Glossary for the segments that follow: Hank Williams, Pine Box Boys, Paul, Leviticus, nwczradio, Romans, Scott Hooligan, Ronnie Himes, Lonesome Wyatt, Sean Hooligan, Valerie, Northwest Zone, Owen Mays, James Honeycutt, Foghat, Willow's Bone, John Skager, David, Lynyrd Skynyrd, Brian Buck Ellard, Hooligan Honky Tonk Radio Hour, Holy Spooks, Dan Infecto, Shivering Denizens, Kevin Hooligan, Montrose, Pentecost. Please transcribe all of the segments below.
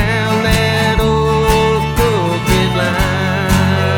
Down that old crooked line.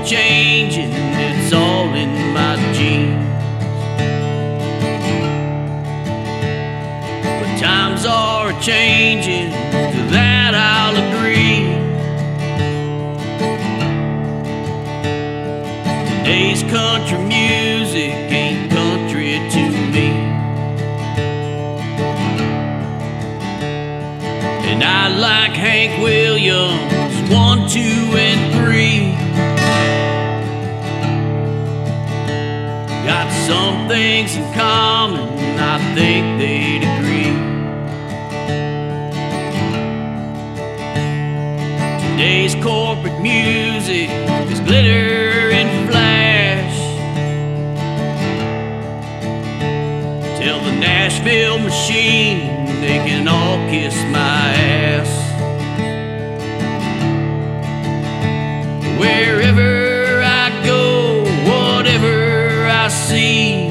ain't changing, it's all in my jeans. But times are changing, to that I'll agree. Today's country music ain't country to me. And I like Hank Williams, 1, 2, and 3. Got some things in common, I think they'd agree. Today's corporate music is glitter and flash. Tell the Nashville machine they can all kiss my ass. Wherever I go, whatever I see,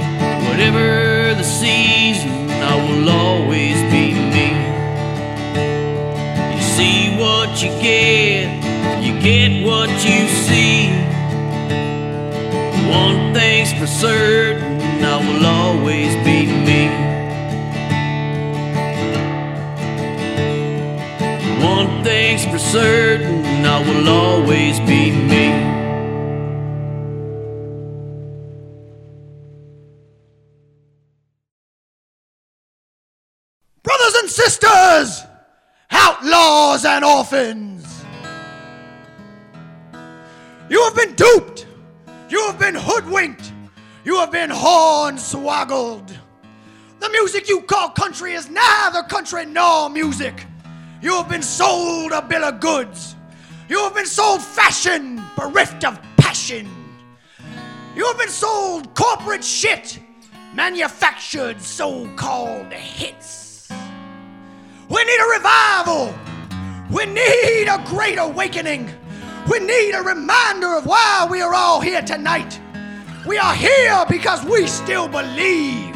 whatever the season, I will always be me. You see what you get what you see. One thing's for certain, I will always be me. One thing's for certain, I will always be me. Brothers and sisters, outlaws and orphans, you have been duped, you have been hoodwinked, you have been hornswoggled. The music you call country is neither country nor music. You have been sold a bill of goods. You have been sold fashion, bereft of passion. You have been sold corporate shit, manufactured so-called hits. We need a revival. We need a great awakening. We need a reminder of why we are all here tonight. We are here because we still believe.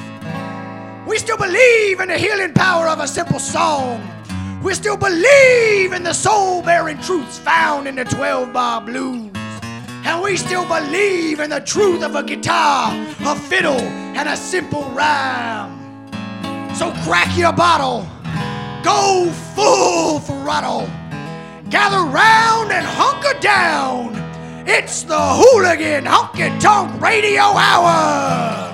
We still believe in the healing power of a simple song. We still believe in the soul-bearing truths found in the 12-bar blues. And we still believe in the truth of a guitar, a fiddle, and a simple rhyme. So crack your bottle, go full throttle, gather round and hunker down. It's the Hooligan Honky Tonk Radio Hour.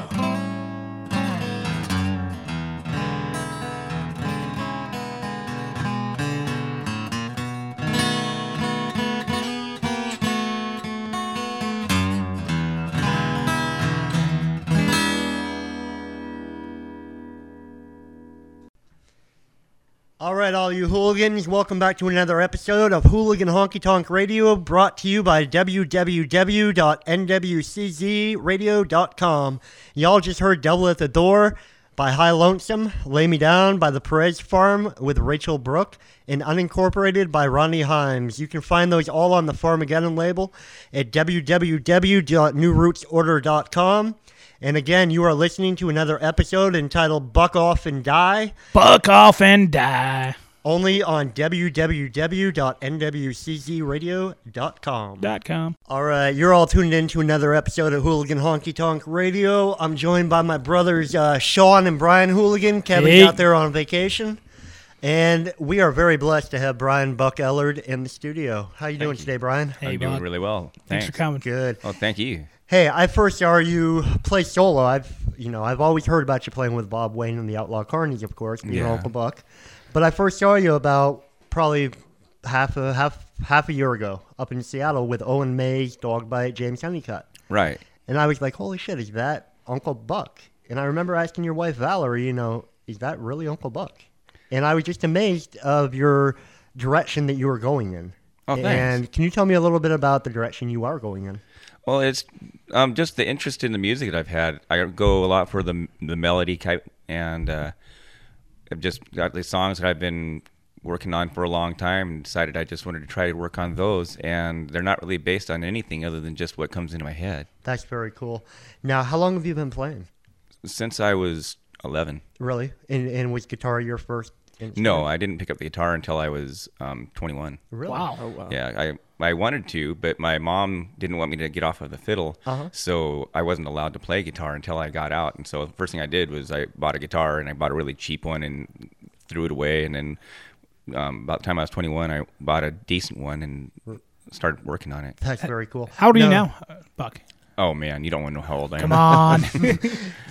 All right, all you hooligans, welcome back to another episode of Hooligan Honky Tonk Radio, brought to you by www.nwczradio.com. Y'all just heard Devil at the Door by High Lonesome, Lay Me Down by the Perez Farm with Rachel Brooke, and Unincorporated by Ronnie Himes. You can find those all on the Farmageddon label at www.newrootsorder.com. And again, you are listening to another episode entitled Buck Off and Die. Buck Off and Die. Only on www.nwczradio.com. All right, you're all tuned in to another episode of Hooligan Honky Tonk Radio. I'm joined by my brothers Sean and Brian Hooligan. Kevin's out there on vacation. And we are very blessed to have Brian Buck Ellard in the studio. How you doing today, Brian? Hey, I'm doing really well. Thanks for coming. Good. Oh, thank you. Hey, I first saw you play solo. I've always heard about you playing with Bob Wayne and the Outlaw Carnies, of course, being Uncle Buck. But I first saw you about probably half a year ago up in Seattle with Owen Mays, Dog Bite, James Honeycutt. Right. And I was like, holy shit, is that Uncle Buck? And I remember asking your wife, Valerie, is that really Uncle Buck? And I was just amazed of your direction that you were going in. Oh, thanks. And can you tell me a little bit about the direction you are going in? Well, it's just the interest in the music that I've had. I go a lot for the melody type, and I've just got these songs that I've been working on for a long time and decided I just wanted to try to work on those, and they're not really based on anything other than just what comes into my head. That's very cool. Now, how long have you been playing? Since I was 11. Really? And was guitar your first instrument? No, I didn't pick up the guitar until I was 21. Really? Wow. Oh, wow. Yeah, I wanted to, but my mom didn't want me to get off of the fiddle, so I wasn't allowed to play guitar until I got out. And so the first thing I did was I bought a guitar, and I bought a really cheap one and threw it away. And then about the time I was 21, I bought a decent one and started working on it. That's very cool. How old are you now, Buck? Oh, man, you don't want to know how old I am. Come on.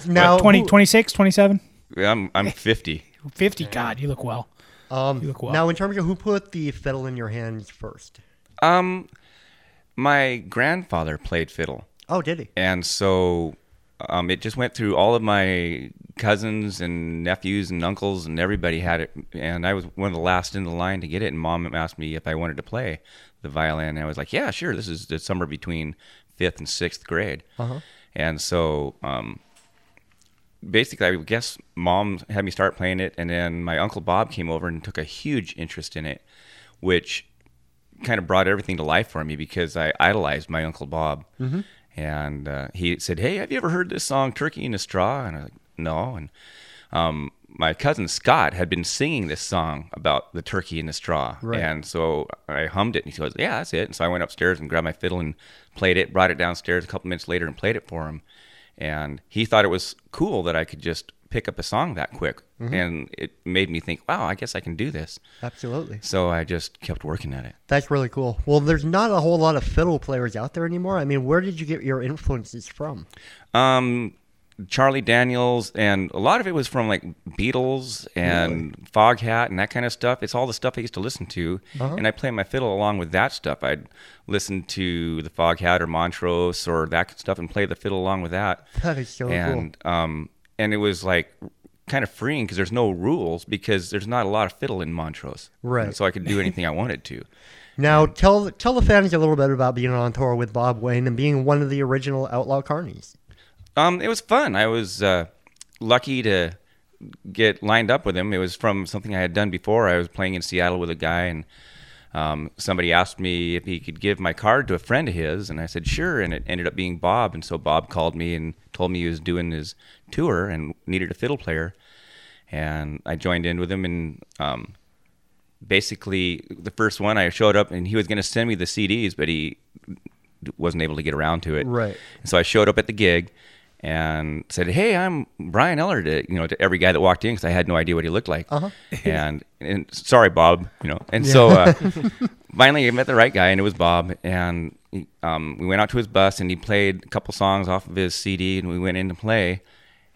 Now, 20, 26, 27? I'm 50. 50, God, you look well. Now, in terms of who put the fiddle in your hands first? My grandfather played fiddle. Oh, did he? And so it just went through all of my cousins and nephews and uncles, and everybody had it. And I was one of the last in the line to get it. And Mom asked me if I wanted to play the violin. And I was like, yeah, sure. This is the summer between 5th and 6th grade. And so basically, I guess Mom had me start playing it. And then my Uncle Bob came over and took a huge interest in it, which kind of brought everything to life for me because I idolized my Uncle Bob. And he said, hey, have you ever heard this song, Turkey in a Straw? And I was like, no. And my cousin Scott had been singing this song about the turkey in the straw. Right. And so I hummed it, and he goes, yeah, that's it. And so I went upstairs and grabbed my fiddle and played it, brought it downstairs a couple minutes later and played it for him. And he thought it was cool that I could just pick up a song that quick. And it made me think, wow, I guess I can do this. Absolutely. So I just kept working at it. That's really cool. Well, there's not a whole lot of fiddle players out there anymore. I mean, where did you get your influences from? Charlie Daniels, and a lot of it was from like Beatles and Foghat and that kind of stuff. It's all the stuff I used to listen to, and I play my fiddle along with that stuff. I'd listen to the Foghat or Montrose or that stuff and play the fiddle along with that. That is so cool. And it was like kind of freeing because there's no rules because there's not a lot of fiddle in Montrose. Right. And so I could do anything I wanted to. Now, tell the fans a little bit about being on tour with Bob Wayne and being one of the original Outlaw Carnies. It was fun. I was lucky to get lined up with him. It was from something I had done before. I was playing in Seattle with a guy, and somebody asked me if he could give my card to a friend of his, and I said, sure, and it ended up being Bob. And so Bob called me and told me he was doing his tour and needed a fiddle player, and I joined in with him, and basically the first one I showed up, and he was going to send me the CDs, but he wasn't able to get around to it. Right. And so I showed up at the gig and said, "Hey, I'm Brian Ellard," to every guy that walked in because I had no idea what he looked like. And sorry, Bob, And so finally, I met the right guy, and it was Bob. And we went out to his bus, and he played a couple songs off of his CD, and we went in to play.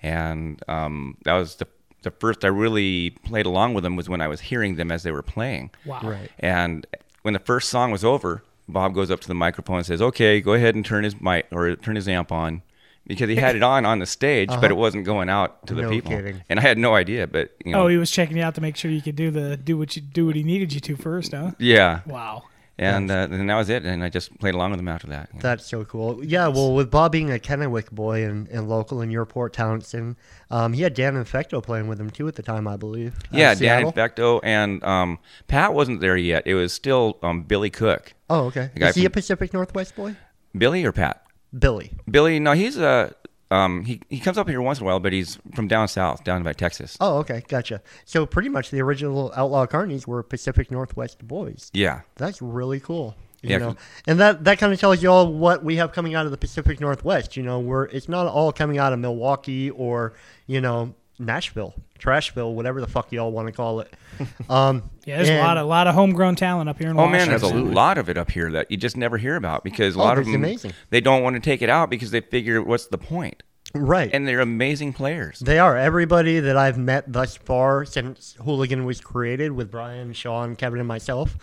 And that was the first I really played along with them was when I was hearing them as they were playing. Wow! Right. And when the first song was over, Bob goes up to the microphone and says, "Okay, go ahead and turn his mic or turn his amp on." Because he had it on the stage, but it wasn't going out to the people. Kidding. And I had no idea, but Oh, he was checking you out to make sure you could do what he needed you to first, huh? Yeah. Wow. And then that was it, and I just played along with him after that. That's so cool. Yeah, well, with Bob being a Kennewick boy and local in Yorkport, Townsend, he had Dan Infecto playing with him, too, at the time, I believe. Yeah, Seattle. Dan Infecto, and Pat wasn't there yet. It was still Billy Cook. Oh, okay. Is he a Pacific Northwest boy? Billy or Pat? Billy, no, he's he comes up here once in a while, but he's from down south, down by Texas. Oh, okay, gotcha. So pretty much the original Outlaw Carnies were Pacific Northwest boys. Yeah. That's really cool. You know? And that kind of tells you all what we have coming out of the Pacific Northwest. It's not all coming out of Milwaukee or, Nashville, Trashville, whatever the fuck you all want to call it. Yeah, there's a lot of homegrown talent up here in Washington. Oh, man, there's a lot of it up here that you just never hear about because a lot of them, amazing. They don't want to take it out because they figure, what's the point? Right. And they're amazing players. They are. Everybody that I've met thus far since Hooligan was created with Brian, Sean, Kevin, and myself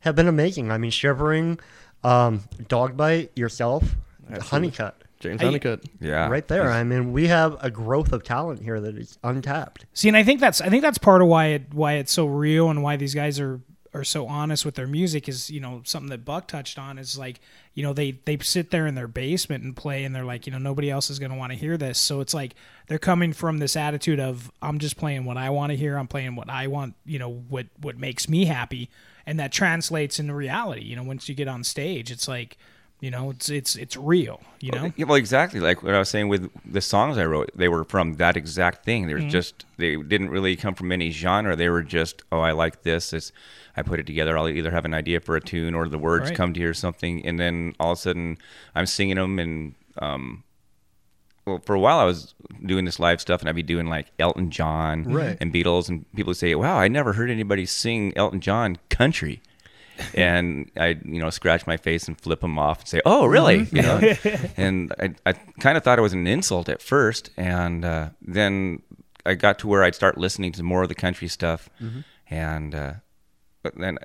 have been amazing. I mean, Shivering, Dogbite, yourself, Honeycutt. James Honeycutt. Yeah. Right there. I mean, we have a growth of talent here that is untapped. See, and I think that's part of why it's so real and why these guys are so honest with their music is, something that Buck touched on is like, they sit there in their basement and play and they're like, nobody else is going to want to hear this. So it's like they're coming from this attitude of I'm just playing what I want to hear. I'm playing what I want, what makes me happy. And that translates into reality. Once you get on stage, it's like, You know, it's real, you know? Yeah, well, exactly. Like what I was saying with the songs I wrote, they were from that exact thing. They were just, they didn't really come from any genre. They were just, oh, I like this. It's, I put it together. I'll either have an idea for a tune or the words come to hear something. And then all of a sudden I'm singing them. And well, for a while I was doing this live stuff and I'd be doing like Elton John and Beatles. And people would say, wow, I never heard anybody sing Elton John country. And I, you know, scratch my face and flip them off and say, "Oh, really?" You know, and I kind of thought it was an insult at first, and then I got to where I'd start listening to more of the country stuff, and but then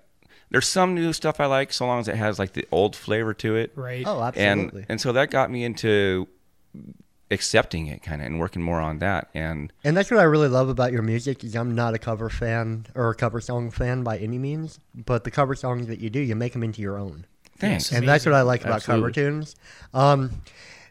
there's some new stuff I like, so long as it has like the old flavor to it, right? Oh, absolutely. And so that got me into accepting it kind of and working more on that. And that's what I really love about your music is I'm not a cover fan or a cover song fan by any means, but the cover songs that you do, you make them into your own. Thanks. And that's what I like about cover tunes.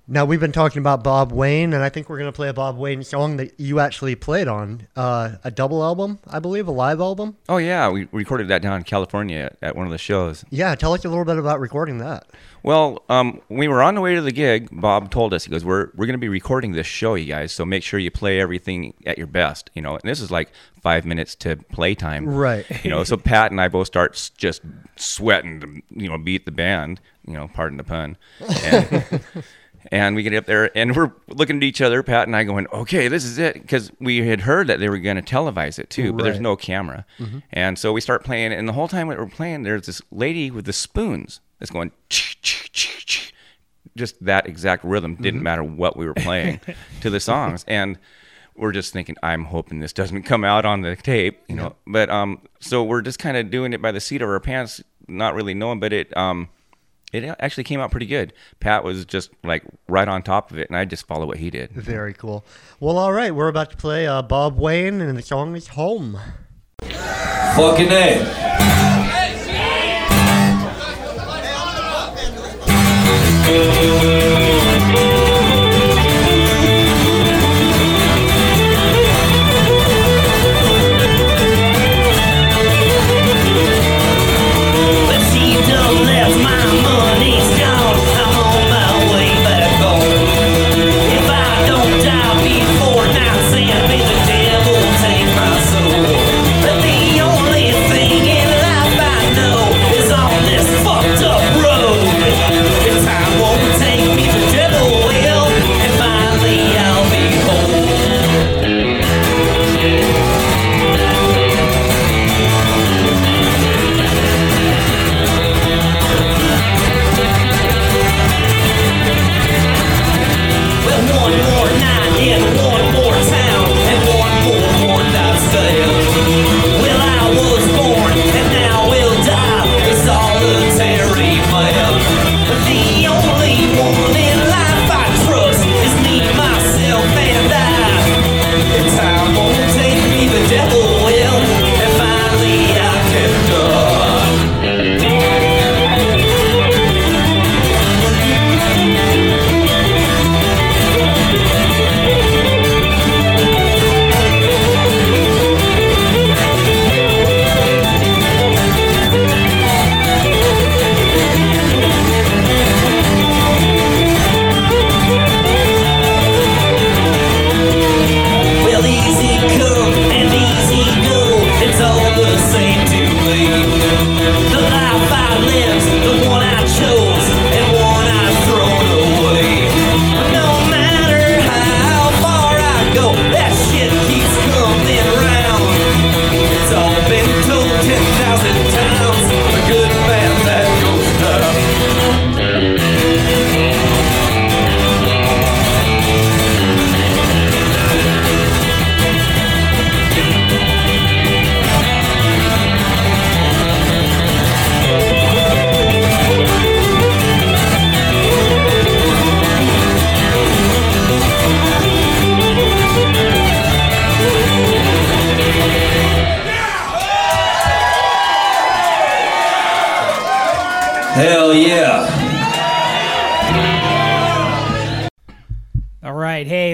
Now we've been talking about Bob Wayne, and I think we're going to play a Bob Wayne song that you actually played on a double album, I believe, a live album. Oh yeah, we recorded that down in California at one of the shows. Yeah, tell us a little bit about recording that. Well, we were on the way to the gig. Bob told us, he goes, "We're going to be recording this show, you guys, so make sure you play everything at your best, you know." And this is like 5 minutes to playtime, right? You know, so Pat and I both start just sweating to, you know, beat the band, you know, pardon the pun. And we get up there, and we're looking at each other, Pat and I, going, okay, this is it. Because we had heard that they were going to televise it, too, but there's no camera. And so we start playing, and the whole time that we're playing, there's this lady with the spoons that's going, ch-ch-ch-ch, just that exact rhythm. Didn't matter what we were playing to the songs. And we're just thinking, I'm hoping this doesn't come out on the tape, you know. But so we're just kind of doing it by the seat of our pants, not really knowing, but it... it actually came out pretty good. Pat was just like right on top of it, and I just follow what he did. Very cool. Well, all right, we're about to play Bob Wayne, and the song is Home. Fucking A.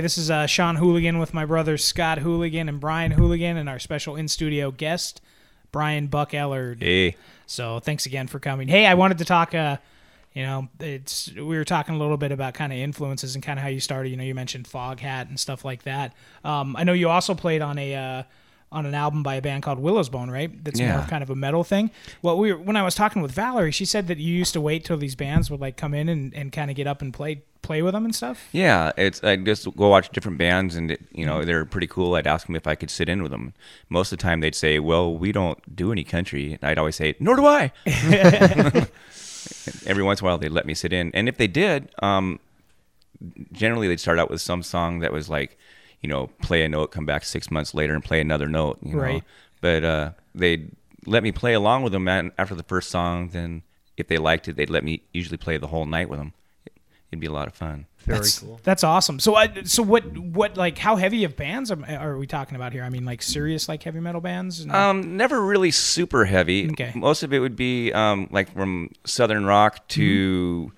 This is Sean Hooligan with my brothers Scott Hooligan and Brian Hooligan and our special in-studio guest, Brian Buck Ellard. Hey. So thanks again for coming. Hey, I wanted to talk You know, it's, we were talking a little bit about kind of influences and kind of how you started. You know, you mentioned Foghat and stuff like that. I know you also played on a on an album by a band called Willow's Bone, right? That's more kind of a metal thing. Well, when I was talking with Valerie, she said that you used to wait till these bands would like come in and kind of get up and play with them and stuff. Yeah, it's, I just go watch different bands, and you know, they're pretty cool. I'd ask them if I could sit in with them. Most of the time, they'd say, "Well, we don't do any country," and I'd always say, "Nor do I." Every once in a while, they'd let me sit in, and if they did, generally they'd start out with some song that was like, you know, play a note, come back 6 months later and play another note, you know. Right. But they'd let me play along with them after the first song. Then if they liked it, they'd let me usually play the whole night with them. It'd be a lot of fun. Very cool. That's awesome. So what like, how heavy of bands are we talking about here? I mean, like serious, like heavy metal bands? No. Never really super heavy. Okay. Most of it would be like from Southern rock to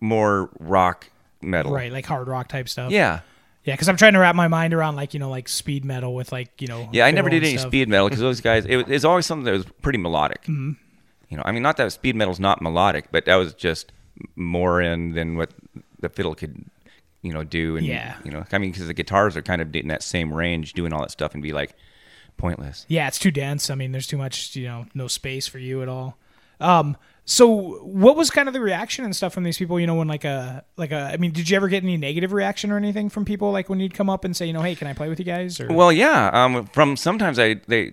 more rock metal, right? Like hard rock type stuff. Yeah, because I'm trying to wrap my mind around like, you know, like speed metal with like, you know. Yeah, I never did any speed metal because those guys, it's always something that was pretty melodic. Mm-hmm. You know, I mean, not that speed metal's not melodic, but that was just more in than what the fiddle could, you know, do. And you know, I mean, because the guitars are kind of in that same range, doing all that stuff, and be like pointless. Yeah, it's too dense. I mean, there's too much, you know, no space for you at all. So what was kind of the reaction and stuff from these people, you know, when like a, I mean, did you ever get any negative reaction or anything from people, like when you'd come up and say, you know, hey, can I play with you guys? Or? Well, yeah. From sometimes they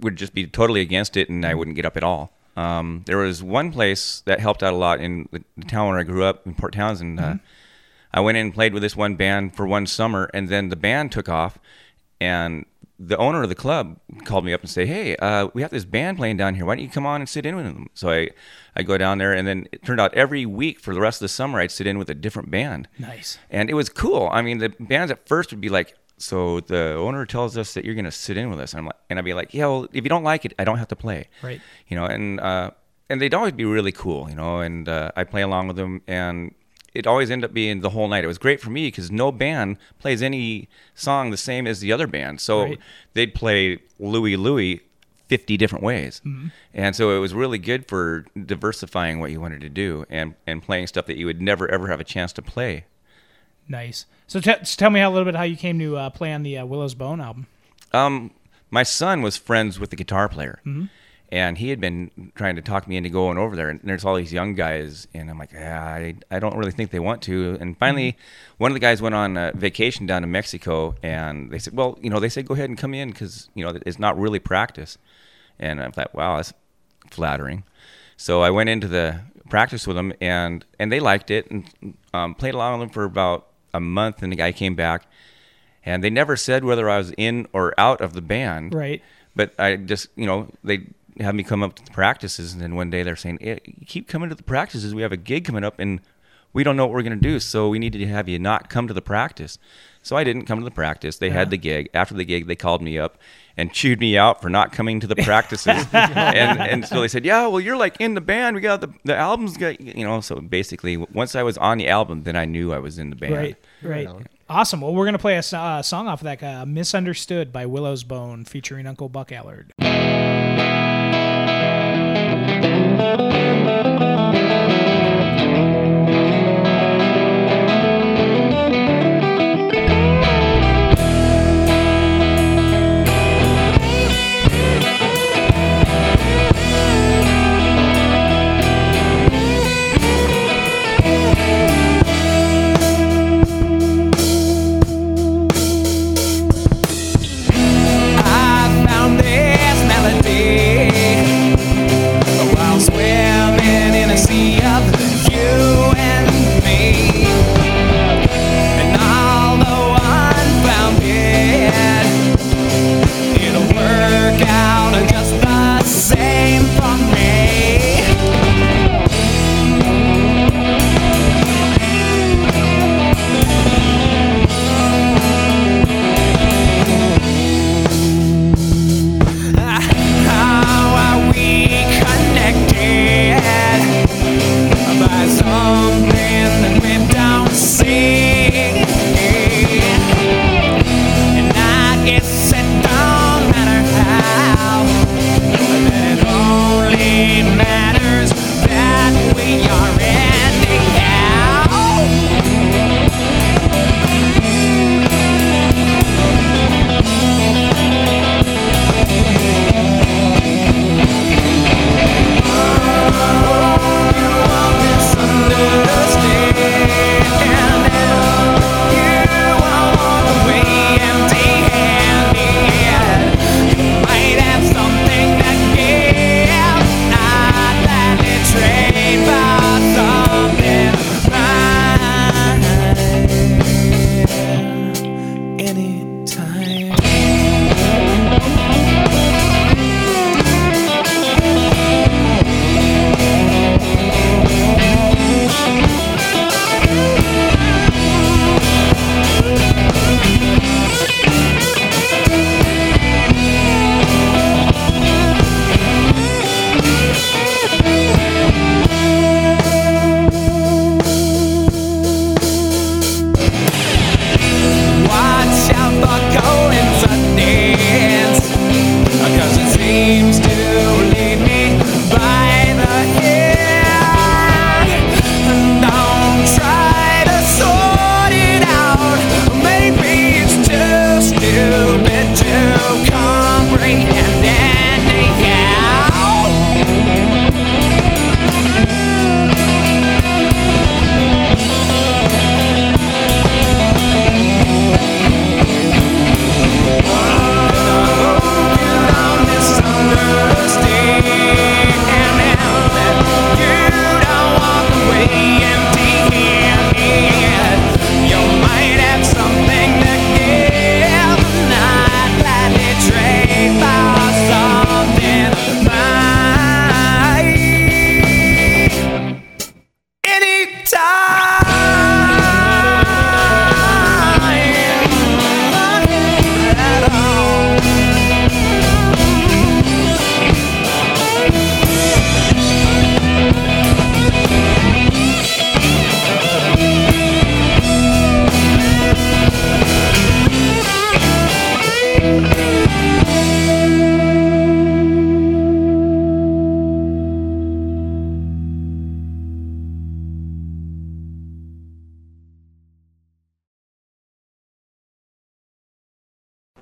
would just be totally against it and I wouldn't get up at all. There was one place that helped out a lot in the town where I grew up in Port Townsend. Mm-hmm. I went in and played with this one band for one summer, and then the band took off, and the owner of the club called me up and said, "Hey, we have this band playing down here. Why don't you come on and sit in with them?" So I go down there, and then it turned out every week for the rest of the summer, I'd sit in with a different band. Nice. And it was cool. I mean, the bands at first would be like, "So the owner tells us that you're going to sit in with us." And I'm like, and I'd be like, "Yeah, well, if you don't like it, I don't have to play." Right. You know, and they'd always be really cool, you know, and I'd play along with them, and it always ended up being the whole night. It was great for me because no band plays any song the same as the other band. So they'd play Louie Louie 50 different ways. Mm-hmm. And so it was really good for diversifying what you wanted to do and playing stuff that you would never, ever have a chance to play. Nice. So tell me a little bit how you came to play on the Willow's Bone album. My son was friends with the guitar player. Mm-hmm. And he had been trying to talk me into going over there, and there's all these young guys, and I'm like, I don't really think they want to. And finally, one of the guys went on vacation down to Mexico, and they said, well, you know, they said, go ahead and come in because, you know, it's not really practice. And I thought, wow, that's flattering. So I went into the practice with them, and they liked it, and played along with them for about a month, and the guy came back, and they never said whether I was in or out of the band. Right. But I just, you know, they have me come up to the practices, and then one day they're saying, hey, you keep coming to the practices, we have a gig coming up and we don't know what we're going to do, so we need to have you not come to the practice. So I didn't come to the practice. They had the gig. After the gig, they called me up and chewed me out for not coming to the practices. and so they said, yeah, well, you're like in the band, we got the album's got, you know. So basically once I was on the album, then I knew I was in the band. Right. Awesome. Well, we're going to play a song off of that, Misunderstood by Willow's Bone featuring Uncle Buck Ellard. I found this melody, oh, I'll swear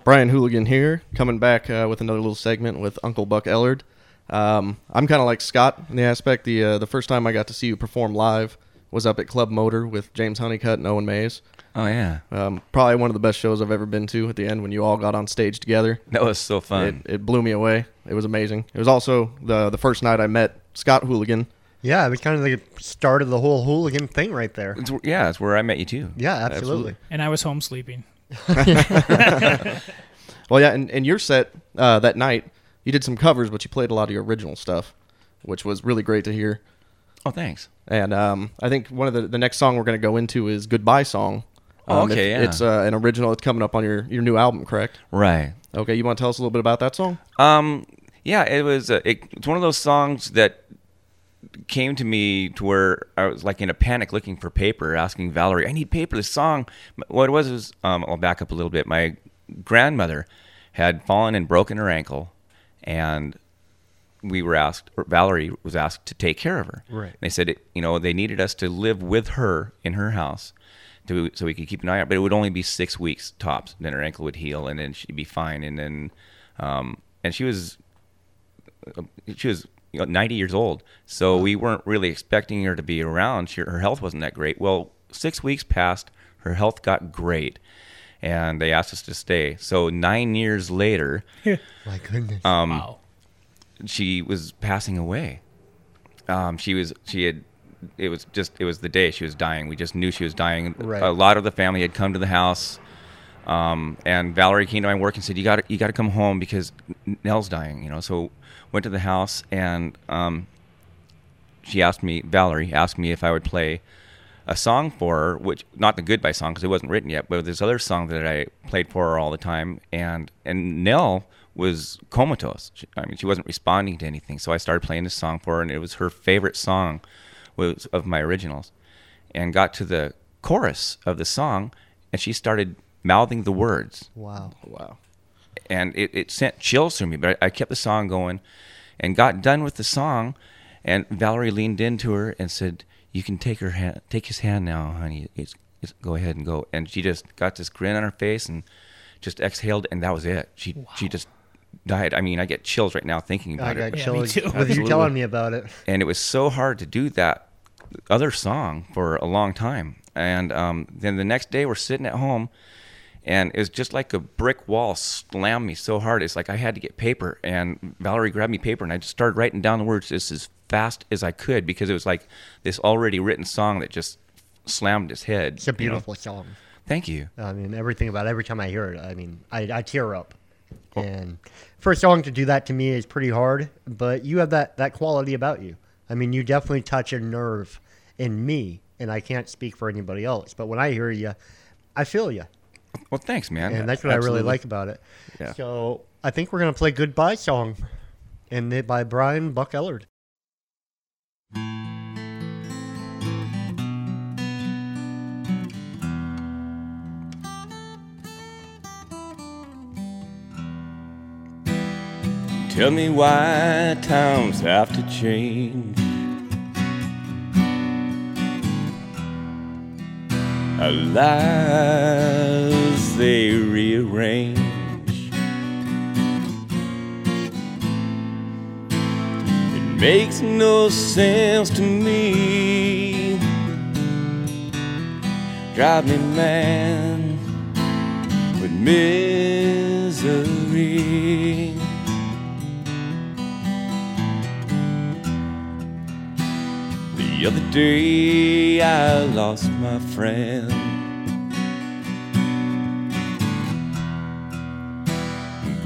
Brian Hooligan here, coming back with another little segment with Uncle Buck Ellard. I'm kind of like Scott in the aspect. The first time I got to see you perform live was up at Club Motor with James Honeycutt and Owen Mays. Oh, yeah. Probably one of the best shows I've ever been to at the end when you all got on stage together. That was so fun. It blew me away. It was amazing. It was also the first night I met Scott Hooligan. Yeah, we kind of like started the whole hooligan thing right there. It's where I met you, too. Yeah, absolutely. And I was home sleeping. Well, yeah, and your set that night, you did some covers, but you played a lot of your original stuff, which was really great to hear. Oh, thanks. And I think one of the next song we're going to go into is Goodbye Song. Yeah. It's an original. It's coming up on your new album, correct? Right. Okay, you want to tell us a little bit about that song? Yeah, it was it's one of those songs that came to me to where I was like in a panic looking for paper, asking Valerie, I need paper, this song. What it was I'll back up a little bit. My grandmother had fallen and broken her ankle, and Valerie was asked to take care of her. Right. And they said, they needed us to live with her in her house so we could keep an eye on her, but it would only be 6 weeks tops. Then her ankle would heal, and then she'd be fine. And then, and she was 90 years old, so we weren't really expecting her to be around. Her health wasn't that great. Well, 6 weeks passed, her health got great, and they asked us to stay. So 9 years later, my goodness, wow, she was passing away. It was the day she was dying. We just knew she was dying. Right. A lot of the family had come to the house, and Valerie came to my work and said, "You got to come home because Nell's dying." So. Went to the house, and Valerie asked me if I would play a song for her, which, not the Goodbye Song because it wasn't written yet, but this other song that I played for her all the time. And Nell was comatose. She wasn't responding to anything. So I started playing this song for her, and it was her favorite song of my originals. And got to the chorus of the song, and she started mouthing the words. Wow. And it sent chills through me, but I kept the song going and got done with the song, and Valerie leaned into her and said, "You can take her hand, take his hand now, honey. It's, go ahead and go." And she just got this grin on her face and just exhaled, and that was it. She just died. I get chills right now thinking about it. I got chills with you telling me about it. And it was so hard to do that other song for a long time. And then the next day we're sitting at home, and it was just like a brick wall slammed me so hard. It's like I had to get paper. And Valerie grabbed me paper, and I just started writing down the words just as fast as I could, because it was like this already written song that just slammed his head. It's a beautiful song. Thank you. Everything about it, every time I hear it, I tear up. Cool. And for a song to do that to me is pretty hard, but you have that quality about you. You definitely touch a nerve in me, and I can't speak for anybody else. But when I hear you, I feel you. Well, thanks, man. And that's what I really like about it. Yeah. So I think we're going to play Goodbye Song and by Brian Buck Ellard. Tell me why times have to change. Our lives, they rearrange. It makes no sense to me. Drive me mad with misery. The other day I lost my friend.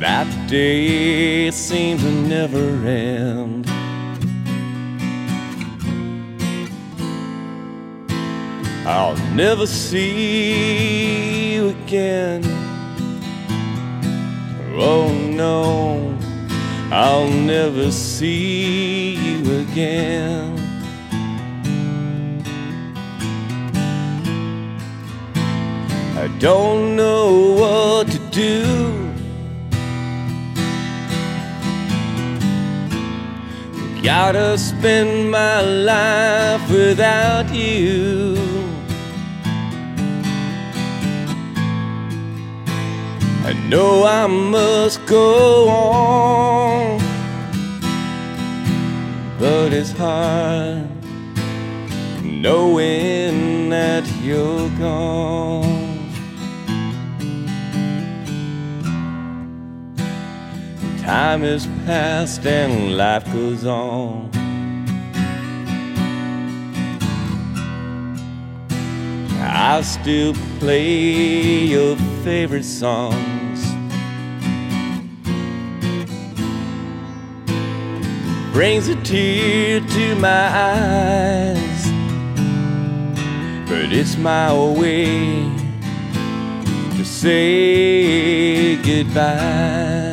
That day it seemed to never end. I'll never see you again. Oh no, I'll never see you again. I don't know what to do. Gotta spend my life without you. I No, I must go on, but it's hard knowing that you're gone. Time is past and life goes on. I still play your favorite song. Brings a tear to my eyes, but it's my way to say goodbye.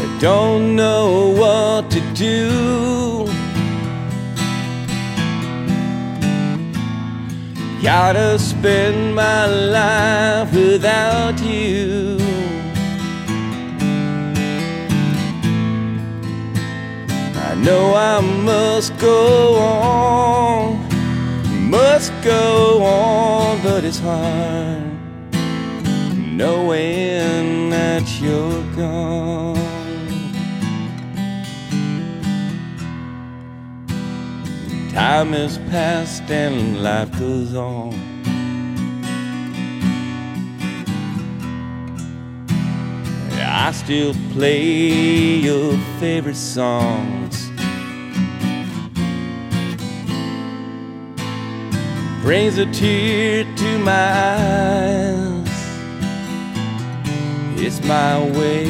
I don't know what to do. Gotta spend my life without you. No, I must go on, must go on, but it's hard knowing that you're gone. Time is past and life goes on. I still play your favorite songs. Brings a tear to my eyes. It's my way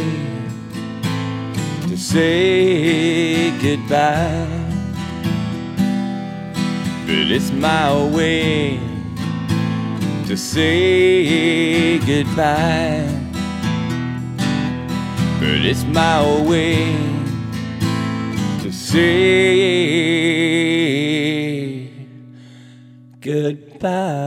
to say goodbye. But it's my way to say goodbye. But it's my way to say goodbye.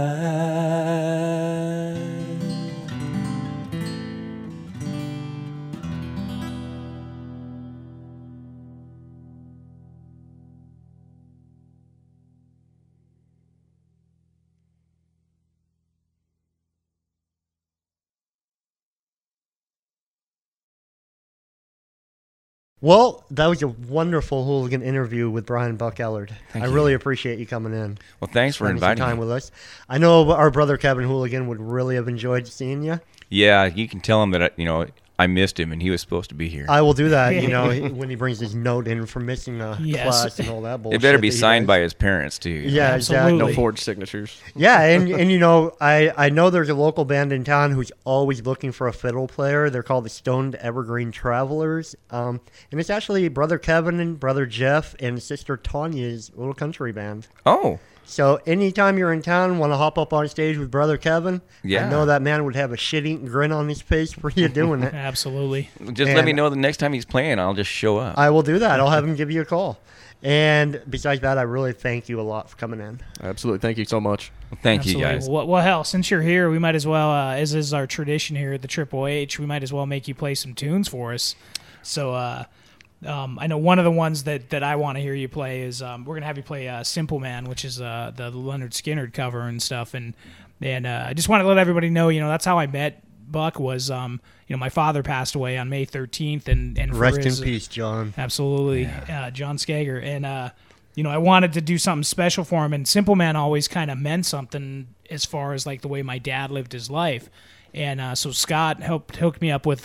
Well, that was a wonderful Hooligan interview with Brian Buck Ellard. Thank you. Really appreciate you coming in. Well, thanks for inviting me. Time with us. I know our brother Kevin Hooligan would really have enjoyed seeing you. Yeah, you can tell him that I missed him and he was supposed to be here. I will do that. When he brings his note in for missing a class and all that bullshit. It better be signed by his parents too. Yeah, absolutely. No forged signatures. Yeah, and I know there's a local band in town who's always looking for a fiddle player. They're called the Stoned Evergreen Travelers, and it's actually brother Kevin and brother Jeff and sister Tanya's little country band. Oh. So anytime you're in town, want to hop up on stage with brother Kevin? Yeah. I know that man would have a shit-eating grin on his face for you doing it. Absolutely. Just let me know the next time he's playing. I'll just show up. I will do that. I'll have him give you a call. And besides that, I really thank you a lot for coming in. Absolutely. Thank you so much. Thank you, guys. Well, hell, since you're here, we might as well, as is our tradition here at the Triple H, we might as well make you play some tunes for us. So, I know one of the ones that I want to hear you play is we're going to have you play Simple Man, which is the Lynyrd Skynyrd cover and stuff. And I just want to let everybody know, that's how I met Buck was, my father passed away on May 13th. And rest in peace, John. Absolutely. Yeah. John Skager. And, I wanted to do something special for him. And Simple Man always kind of meant something as far as like the way my dad lived his life. And so Scott hooked me up with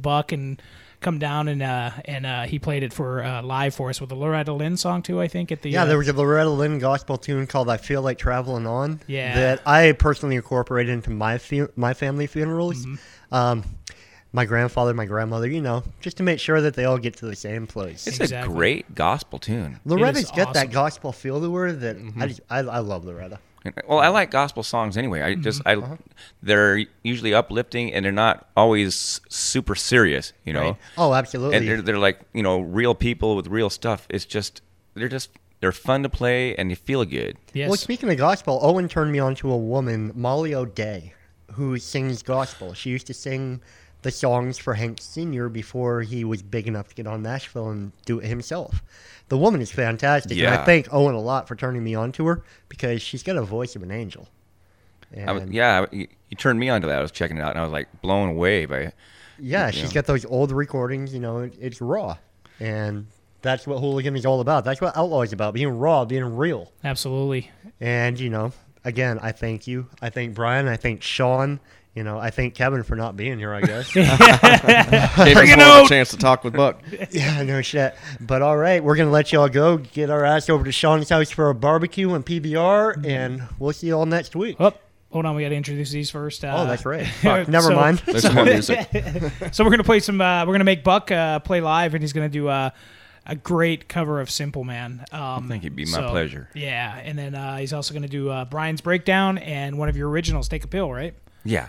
Buck and come down and he played it for live for us with the Loretta Lynn song too, I think. There was a Loretta Lynn gospel tune called "I Feel Like Traveling On." Yeah, that I personally incorporated into my family funerals. Mm-hmm. My grandfather, my grandmother, just to make sure that they all get to the same place. It's exactly. A great gospel tune. Loretta's got awesome. That gospel feel to her that mm-hmm. I love Loretta. Well, I like gospel songs anyway. They're usually uplifting and they're not always super serious, Right. Oh, absolutely. And they're like, real people with real stuff. It's just they're fun to play and you feel good. Yes. Well, speaking of gospel, Owen turned me on to a woman, Molly O'Day, who sings gospel. She used to sing the songs for Hank Sr. before he was big enough to get on Nashville and do it himself. The woman is fantastic, and I thank Owen a lot for turning me on to her because she's got a voice of an angel. And you turned me onto that. I was checking it out, and I was like blown away by it. Yeah, she's got those old recordings. You know, it's raw, and that's what Hooligan is all about. That's what Outlaw is about: being raw, being real. Absolutely. And you know, again, I thank you. I thank Brian. I thank Sean. You know, I thank Kevin for not being here, I guess. Gave us more of a chance to talk with Buck. Yeah, no shit. But all right, we're going to let you all go. Get our ass over to Sean's house for a barbecue and PBR, and we'll see you all next week. Oh, hold on. We got to introduce these first. Oh, that's right. Fuck, never mind. There's more music. So we're going to play some, we're going to make Buck play live, and he's going to do a great cover of Simple Man. I think it'd be my pleasure. Yeah, and then he's also going to do Brian's Breakdown and one of your originals, Take a Pill, right? Yeah.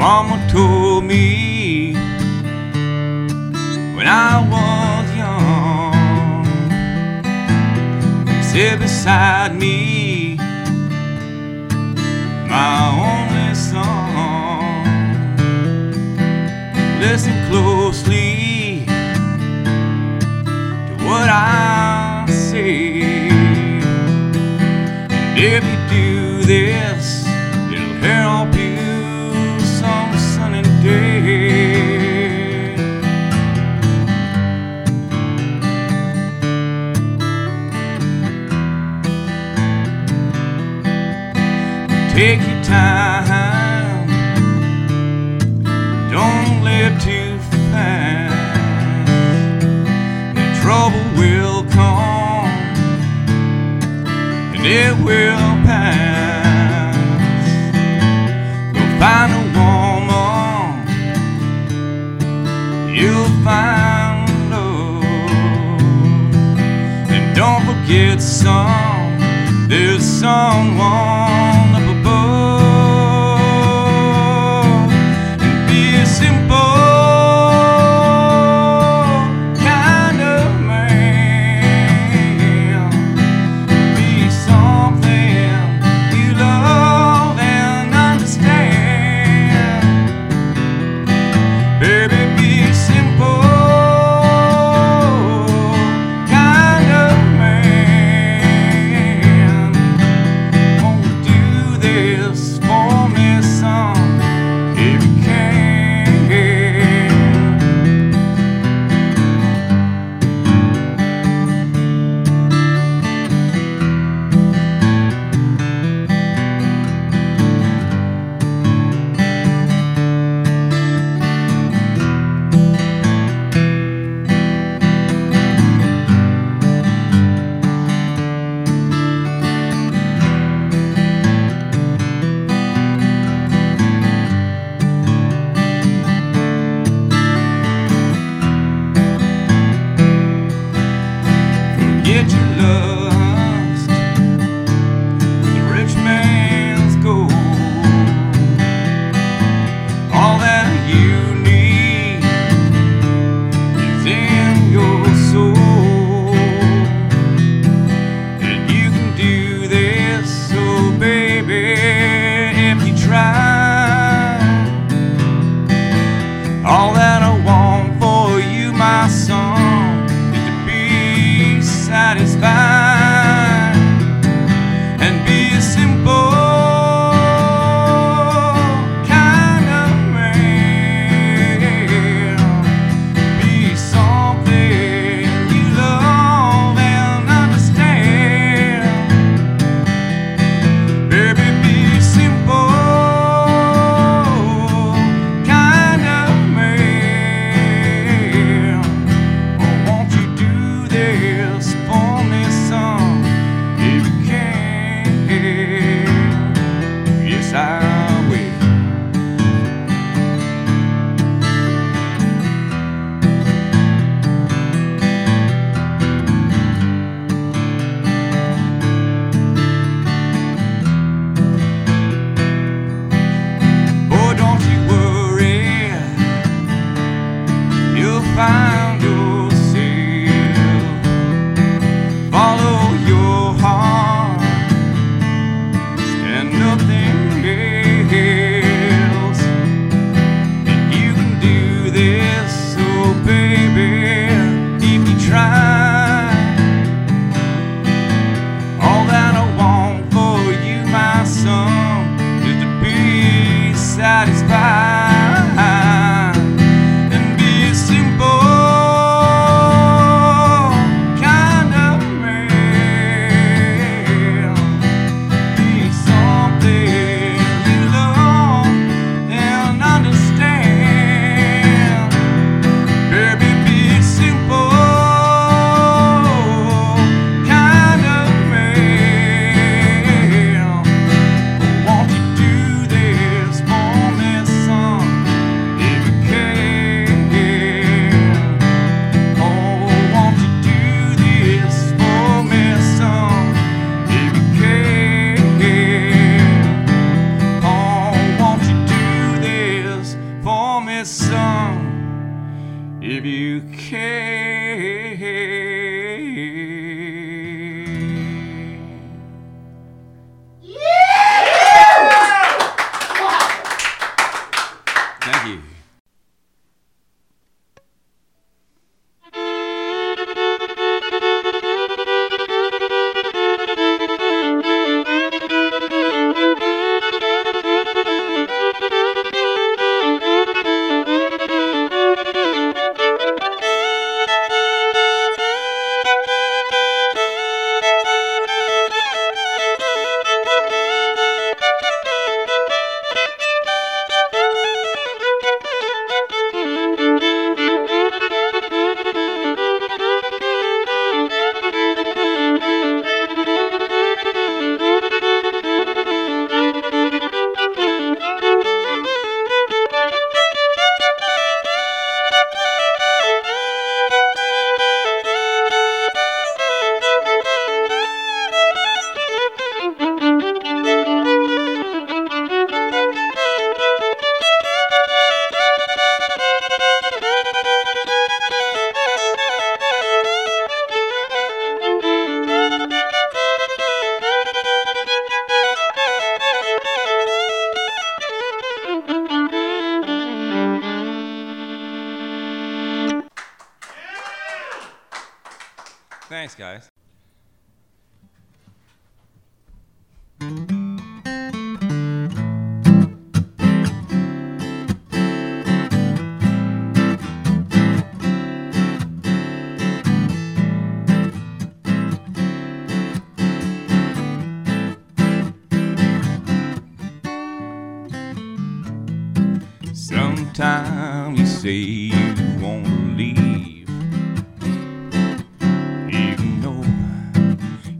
Mama told me when I was young, sit beside me, my only song. Listen closely to what I say, and if you do this, it'll help you. Take your time, don't live too fast, and trouble will come, and it will pass. Go find a woman, you'll find love, and don't forget some, there's someone. Thanks, guys. Sometimes you say you want to leave,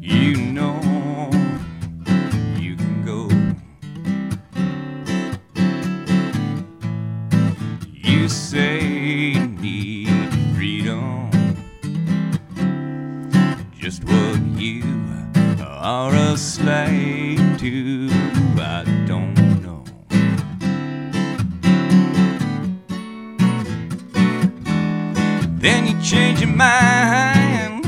you know you can go. You say you need freedom, just what you are a slave to. I don't. Then you change your mind,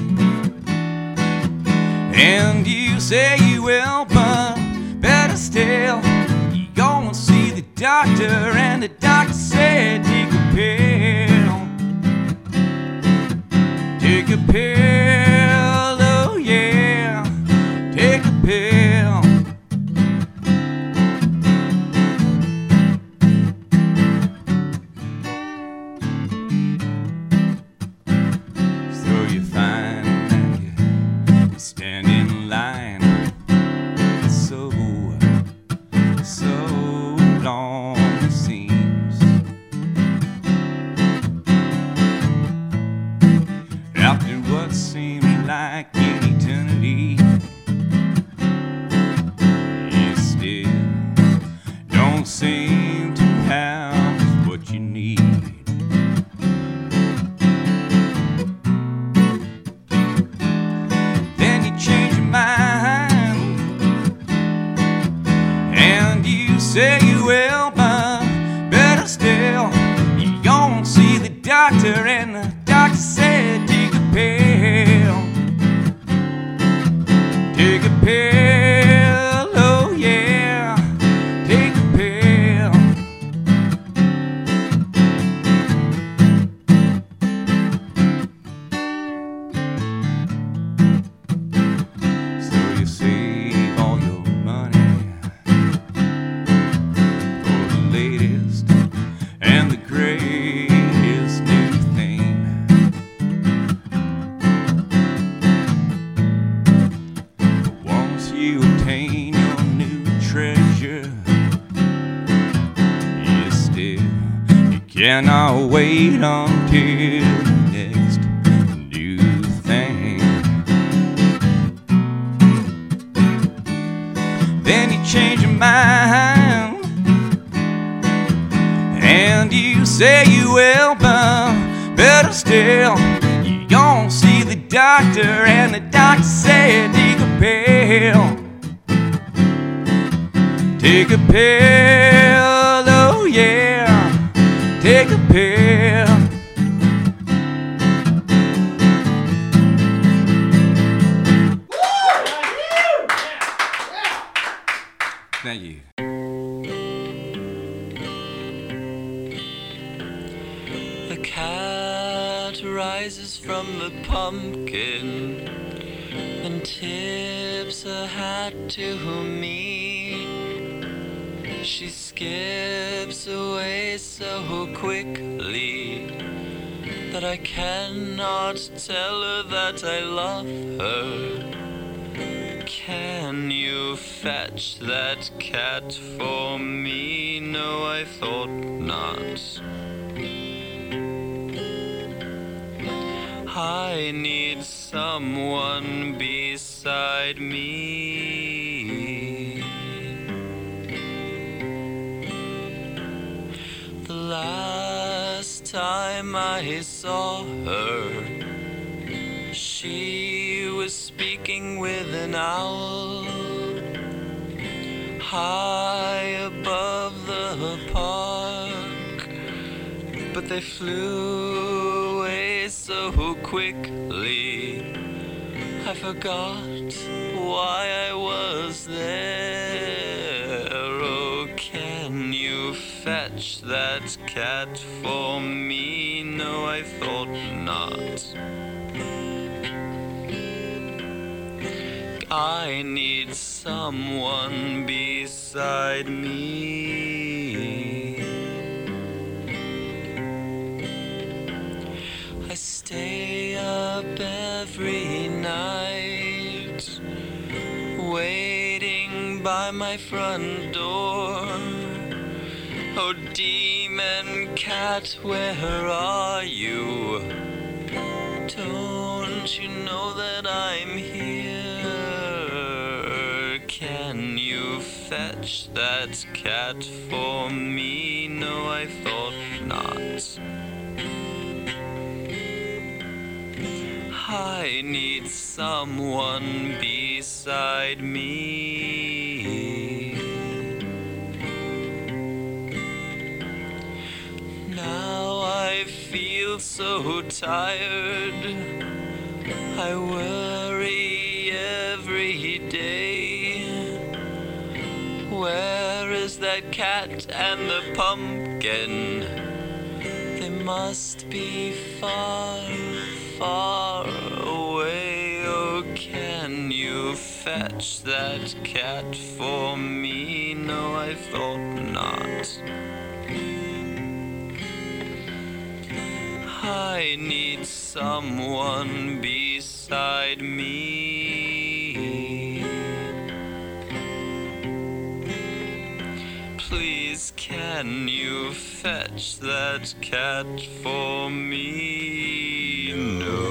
and you say you will, but better still, you go and see the doctor, and the doctor said take a pill, take a pill, oh yeah, take a and I'll wait until the next new thing. Then you change your mind, and you say you will, but better still, you gon' see the doctor, and the doctor said take a pill, take a pill, oh yeah, take a pill. Thank you. The cat rises from the pumpkin and tips a hat to me. She skips away so quickly that I cannot tell her that I love her. Can you fetch that cat for me? No, I thought not. I need someone beside me. Last time I saw her, she was speaking with an owl high above the park, but they flew away so quickly I forgot why I was there. Oh, can you fetch that cat for me? No, I thought not. I need someone beside me. I stay up every night, waiting by my front door. Oh, demon cat, where are you? Don't you know that I'm here? Can you fetch that cat for me? No, I thought not. I need someone beside me. Now I feel so tired. I worry every day. Where is that cat and the pumpkin? They must be far, far away. Oh, can you fetch that cat for me? No, I thought not. I need someone beside me. Please, can you fetch that cat for me? No. No.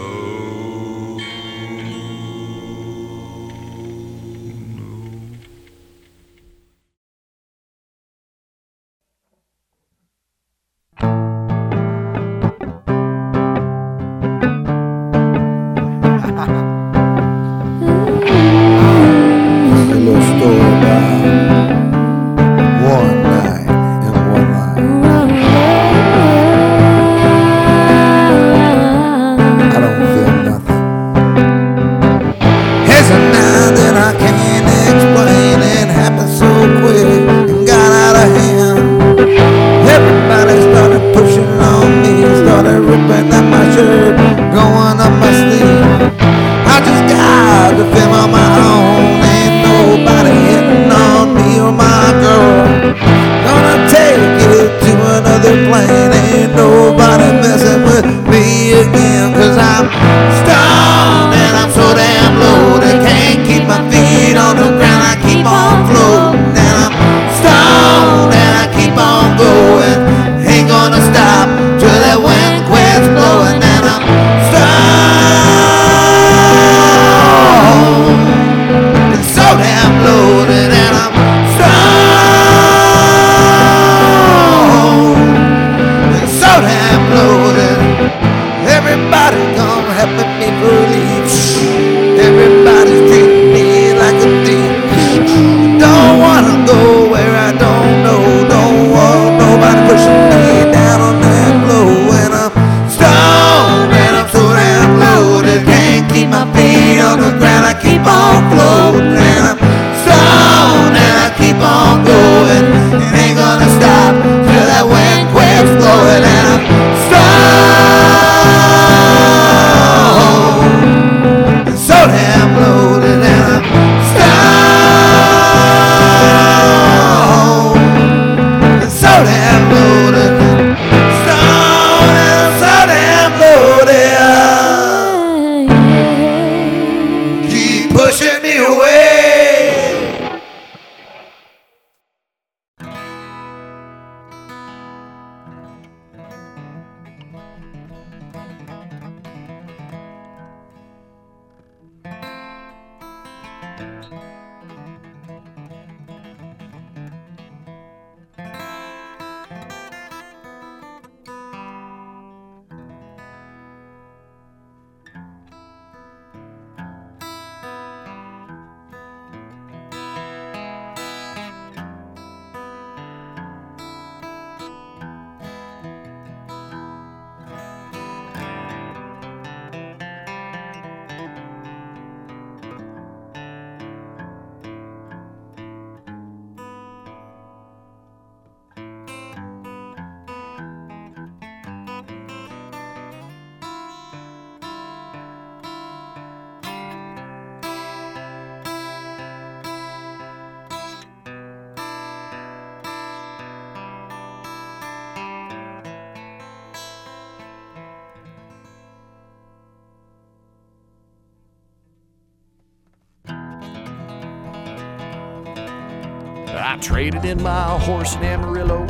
I traded in my horse in Amarillo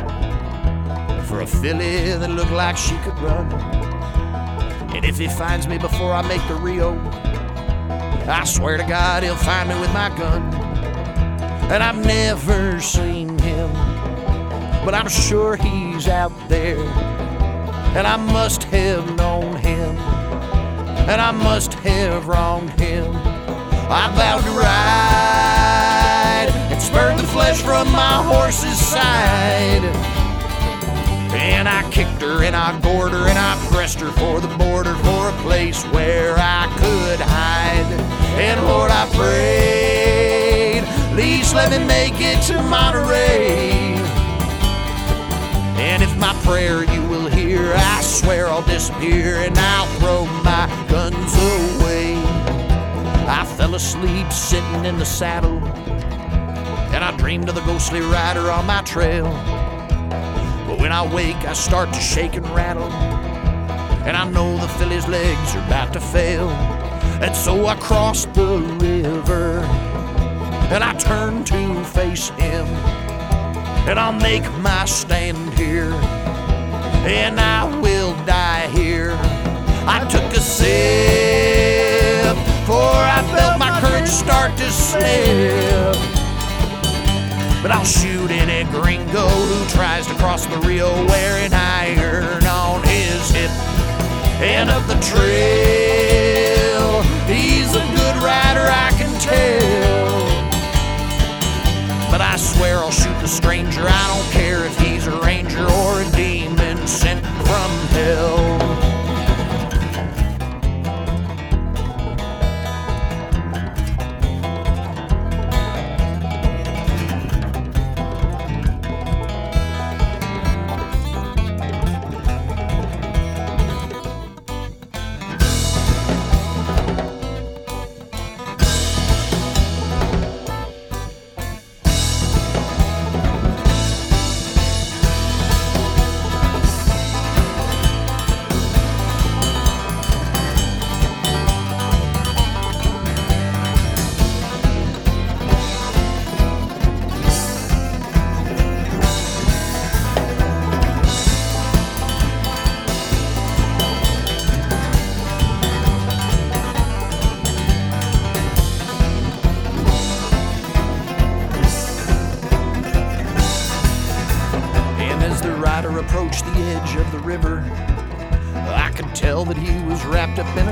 for a filly that looked like she could run. And if he finds me before I make the Rio, I swear to God he'll find me with my gun. And I've never seen him, but I'm sure he's out there. And I must have known him, and I must have wronged him. I vowed to ride and spurred the flesh from my horse's side. And I kicked her and I gored her and I pressed her for the border, for a place where I could hide. And Lord, I prayed, please let me make it to Monterey. And if my prayer you will hear, I swear I'll disappear and I'll throw my guns away. I fell asleep sitting in the saddle, and I dreamed of the ghostly rider on my trail. But when I wake, I start to shake and rattle, and I know the filly's legs are about to fail. And so I crossed the river, and I turned to face him, and I'll make my stand here, and I will die here. I took a sip, for I felt my courage start to slip. But I'll shoot any gringo who tries to cross the Rio wearing iron on his hip. And up the trail, he's a good rider, I can tell. But I swear I'll shoot the stranger, I don't care if he's a ranger or a demon sent from hell.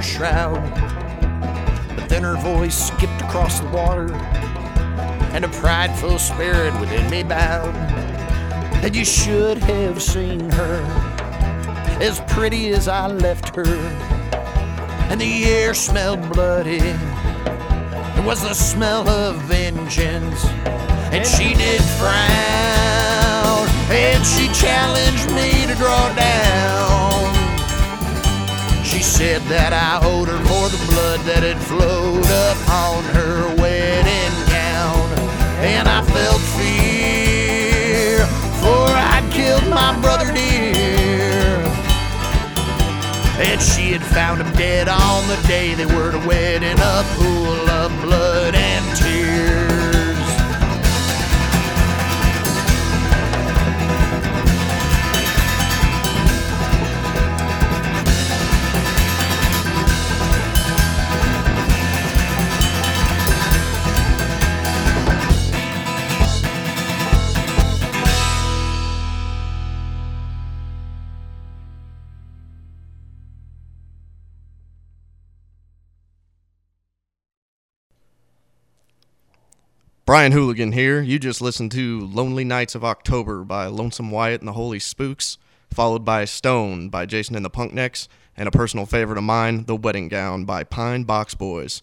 Shroud, but then her voice skipped across the water, and a prideful spirit within me bowed. And you should have seen her, as pretty as I left her, and the air smelled bloody. It was the smell of vengeance, and she did frown, and she challenged me to draw down. She said that I owed her for the blood that had flowed up on her wedding gown. And I felt fear, for I'd killed my brother dear. And she had found him dead on the day they were to wed, in a pool of blood and tears. Brian Hooligan here. You just listened to Lonely Nights of October by Lonesome Wyatt and the Holy Spooks, followed by Stone by Jason and the Punknecks, and a personal favorite of mine, The Wedding Gown by Pine Box Boys.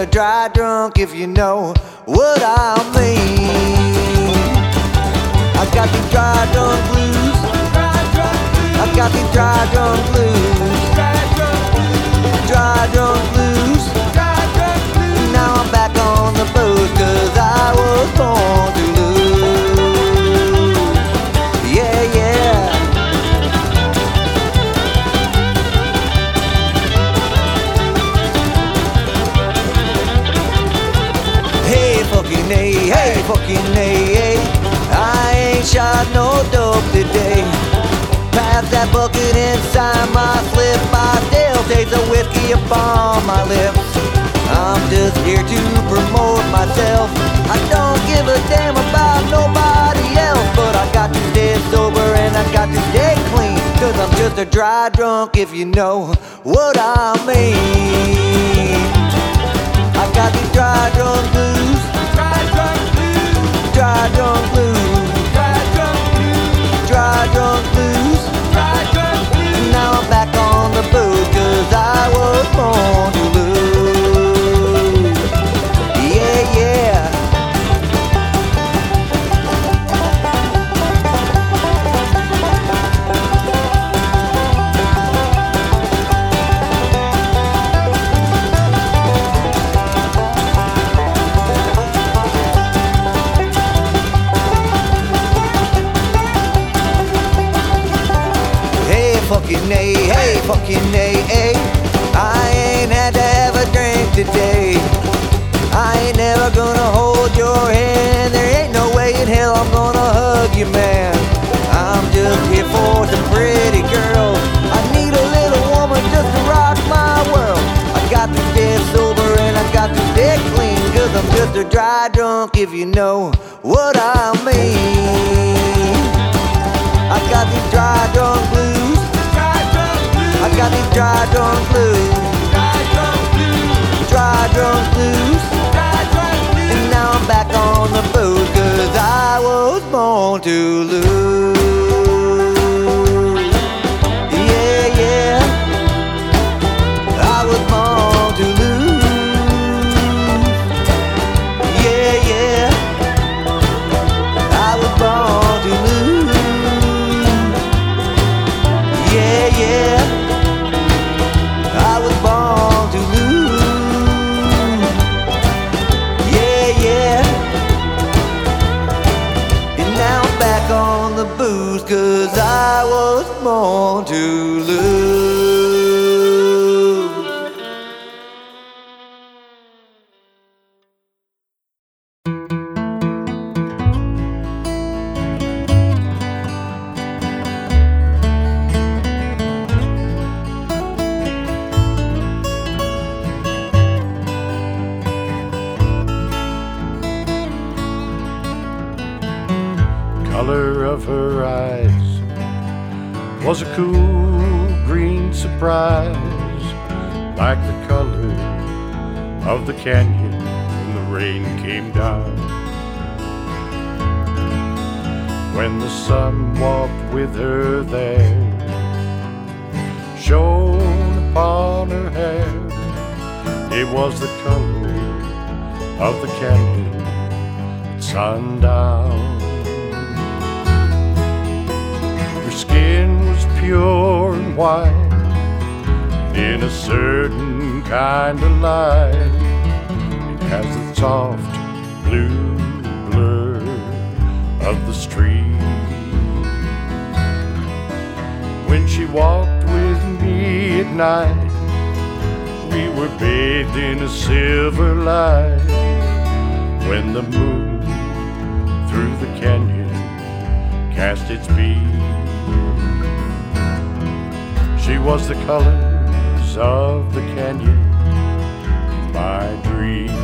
a dry drunk, if you know what I mean. I got the dry drunk blues. I got the dry drunk blues. Dry drunk blues. Now I'm back on the booze, 'cause I was born to lose. Yeah, yeah. Hey, fucking hey, I ain't shot no dope today. Pass that bucket inside my slip. My tail tastes of whiskey upon my lips. I'm just here to promote myself. I don't give a damn about nobody else. But I got to stay sober and I got to stay clean, 'cause I'm just a dry drunk, if you know what I mean. I got these dry drunk blues. Dry drunk blues, dry drunk blues, dry drunk blues, dry drunk blues. Now I'm back on the booze, 'cause I was born to lose. Yeah, hey, fucking hey, I ain't had to have a drink today. I ain't never gonna hold your hand. There ain't no way in hell I'm gonna hug you, man. I'm just here for some pretty girls. I need a little woman just to rock my world. I got to stay sober and I got to stay clean, 'cause I'm just a dry drunk, if you know what I mean. I got these dry drunk blues. I got these dry drunk blues. Dry drunk blues. Dry drunk blues. Dry drunk blues. And now I'm back on the booze, 'cause I was born to lose. Yeah, yeah. I was born to lose. Yeah, yeah. I was born to lose. Yeah, yeah. Cause I was born to lose. Color of her eyes was a cool green surprise, like the color of the canyon when the rain came down. When the sun walked with her there, shone upon her hair. It was the color of the canyon at sundown. Her skin was pure and white, in a certain kind of light. It has the soft blue blur of the street. When she walked with me at night, we were bathed in a silver light. When the moon through the canyon cast its beams, she was the colors of the canyon, my dream.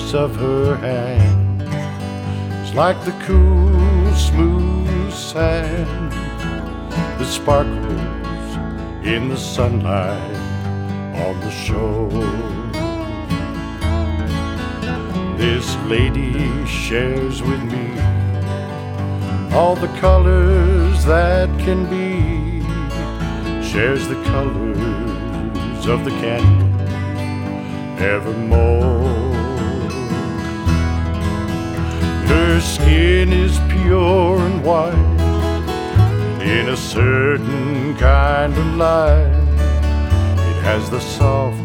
softness of her hand. It's like the cool, smooth sand that sparkles in the sunlight on the shore. This lady shares with me all the colors that can be, shares the colors of the candle evermore. Her skin is pure and white in a certain kind of light. It has the soft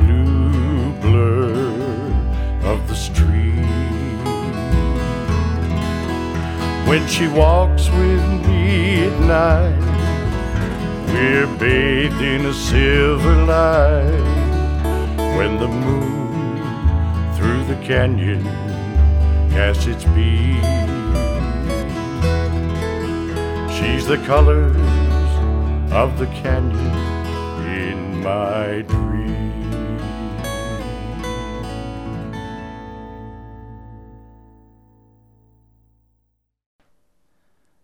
blue blur of the stream. When she walks with me at night, we're bathed in a silver light. When the moon through the canyon casts its beam, she's the colors of the canyon in my dream.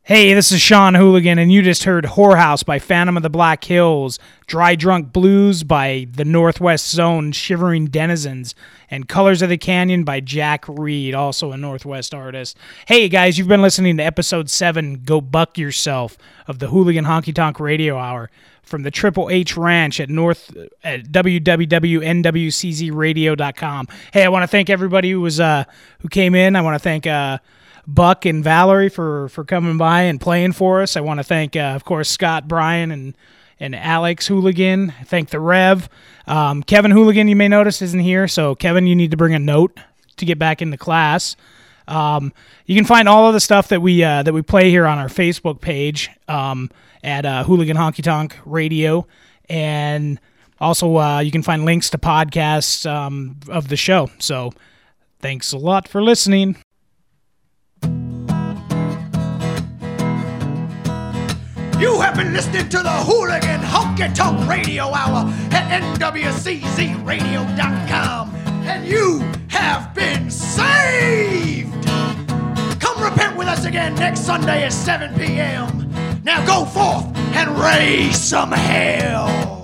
Hey, this is Sean Hooligan, and you just heard Whorehouse by Phantom of the Black Hills, Dry Drunk Blues by the Northwest Zone, Shivering Denizens, and Colors of the Canyon by Jack Reed, also a Northwest artist. Hey, guys, you've been listening to Episode 7, Go Buck Yourself, of the Hooligan Honky Tonk Radio Hour from the Triple H Ranch at www.nwczradio.com. Hey, I want to thank everybody who came in. I want to thank Buck and Valerie for coming by and playing for us. I want to thank, of course, Scott, Brian, and Alex Hooligan. I thank the Rev. Kevin Hooligan, you may notice, isn't here. So, Kevin, you need to bring a note to get back into class. You can find all of the stuff that we play here on our Facebook page at Hooligan Honky Tonk Radio. And also you can find links to podcasts of the show. So thanks a lot for listening. You have been listening to the Hooligan Honky Tonk Radio Hour at nwczradio.com, and you have been saved! Come repent with us again next Sunday at 7 p.m. Now go forth and raise some hell!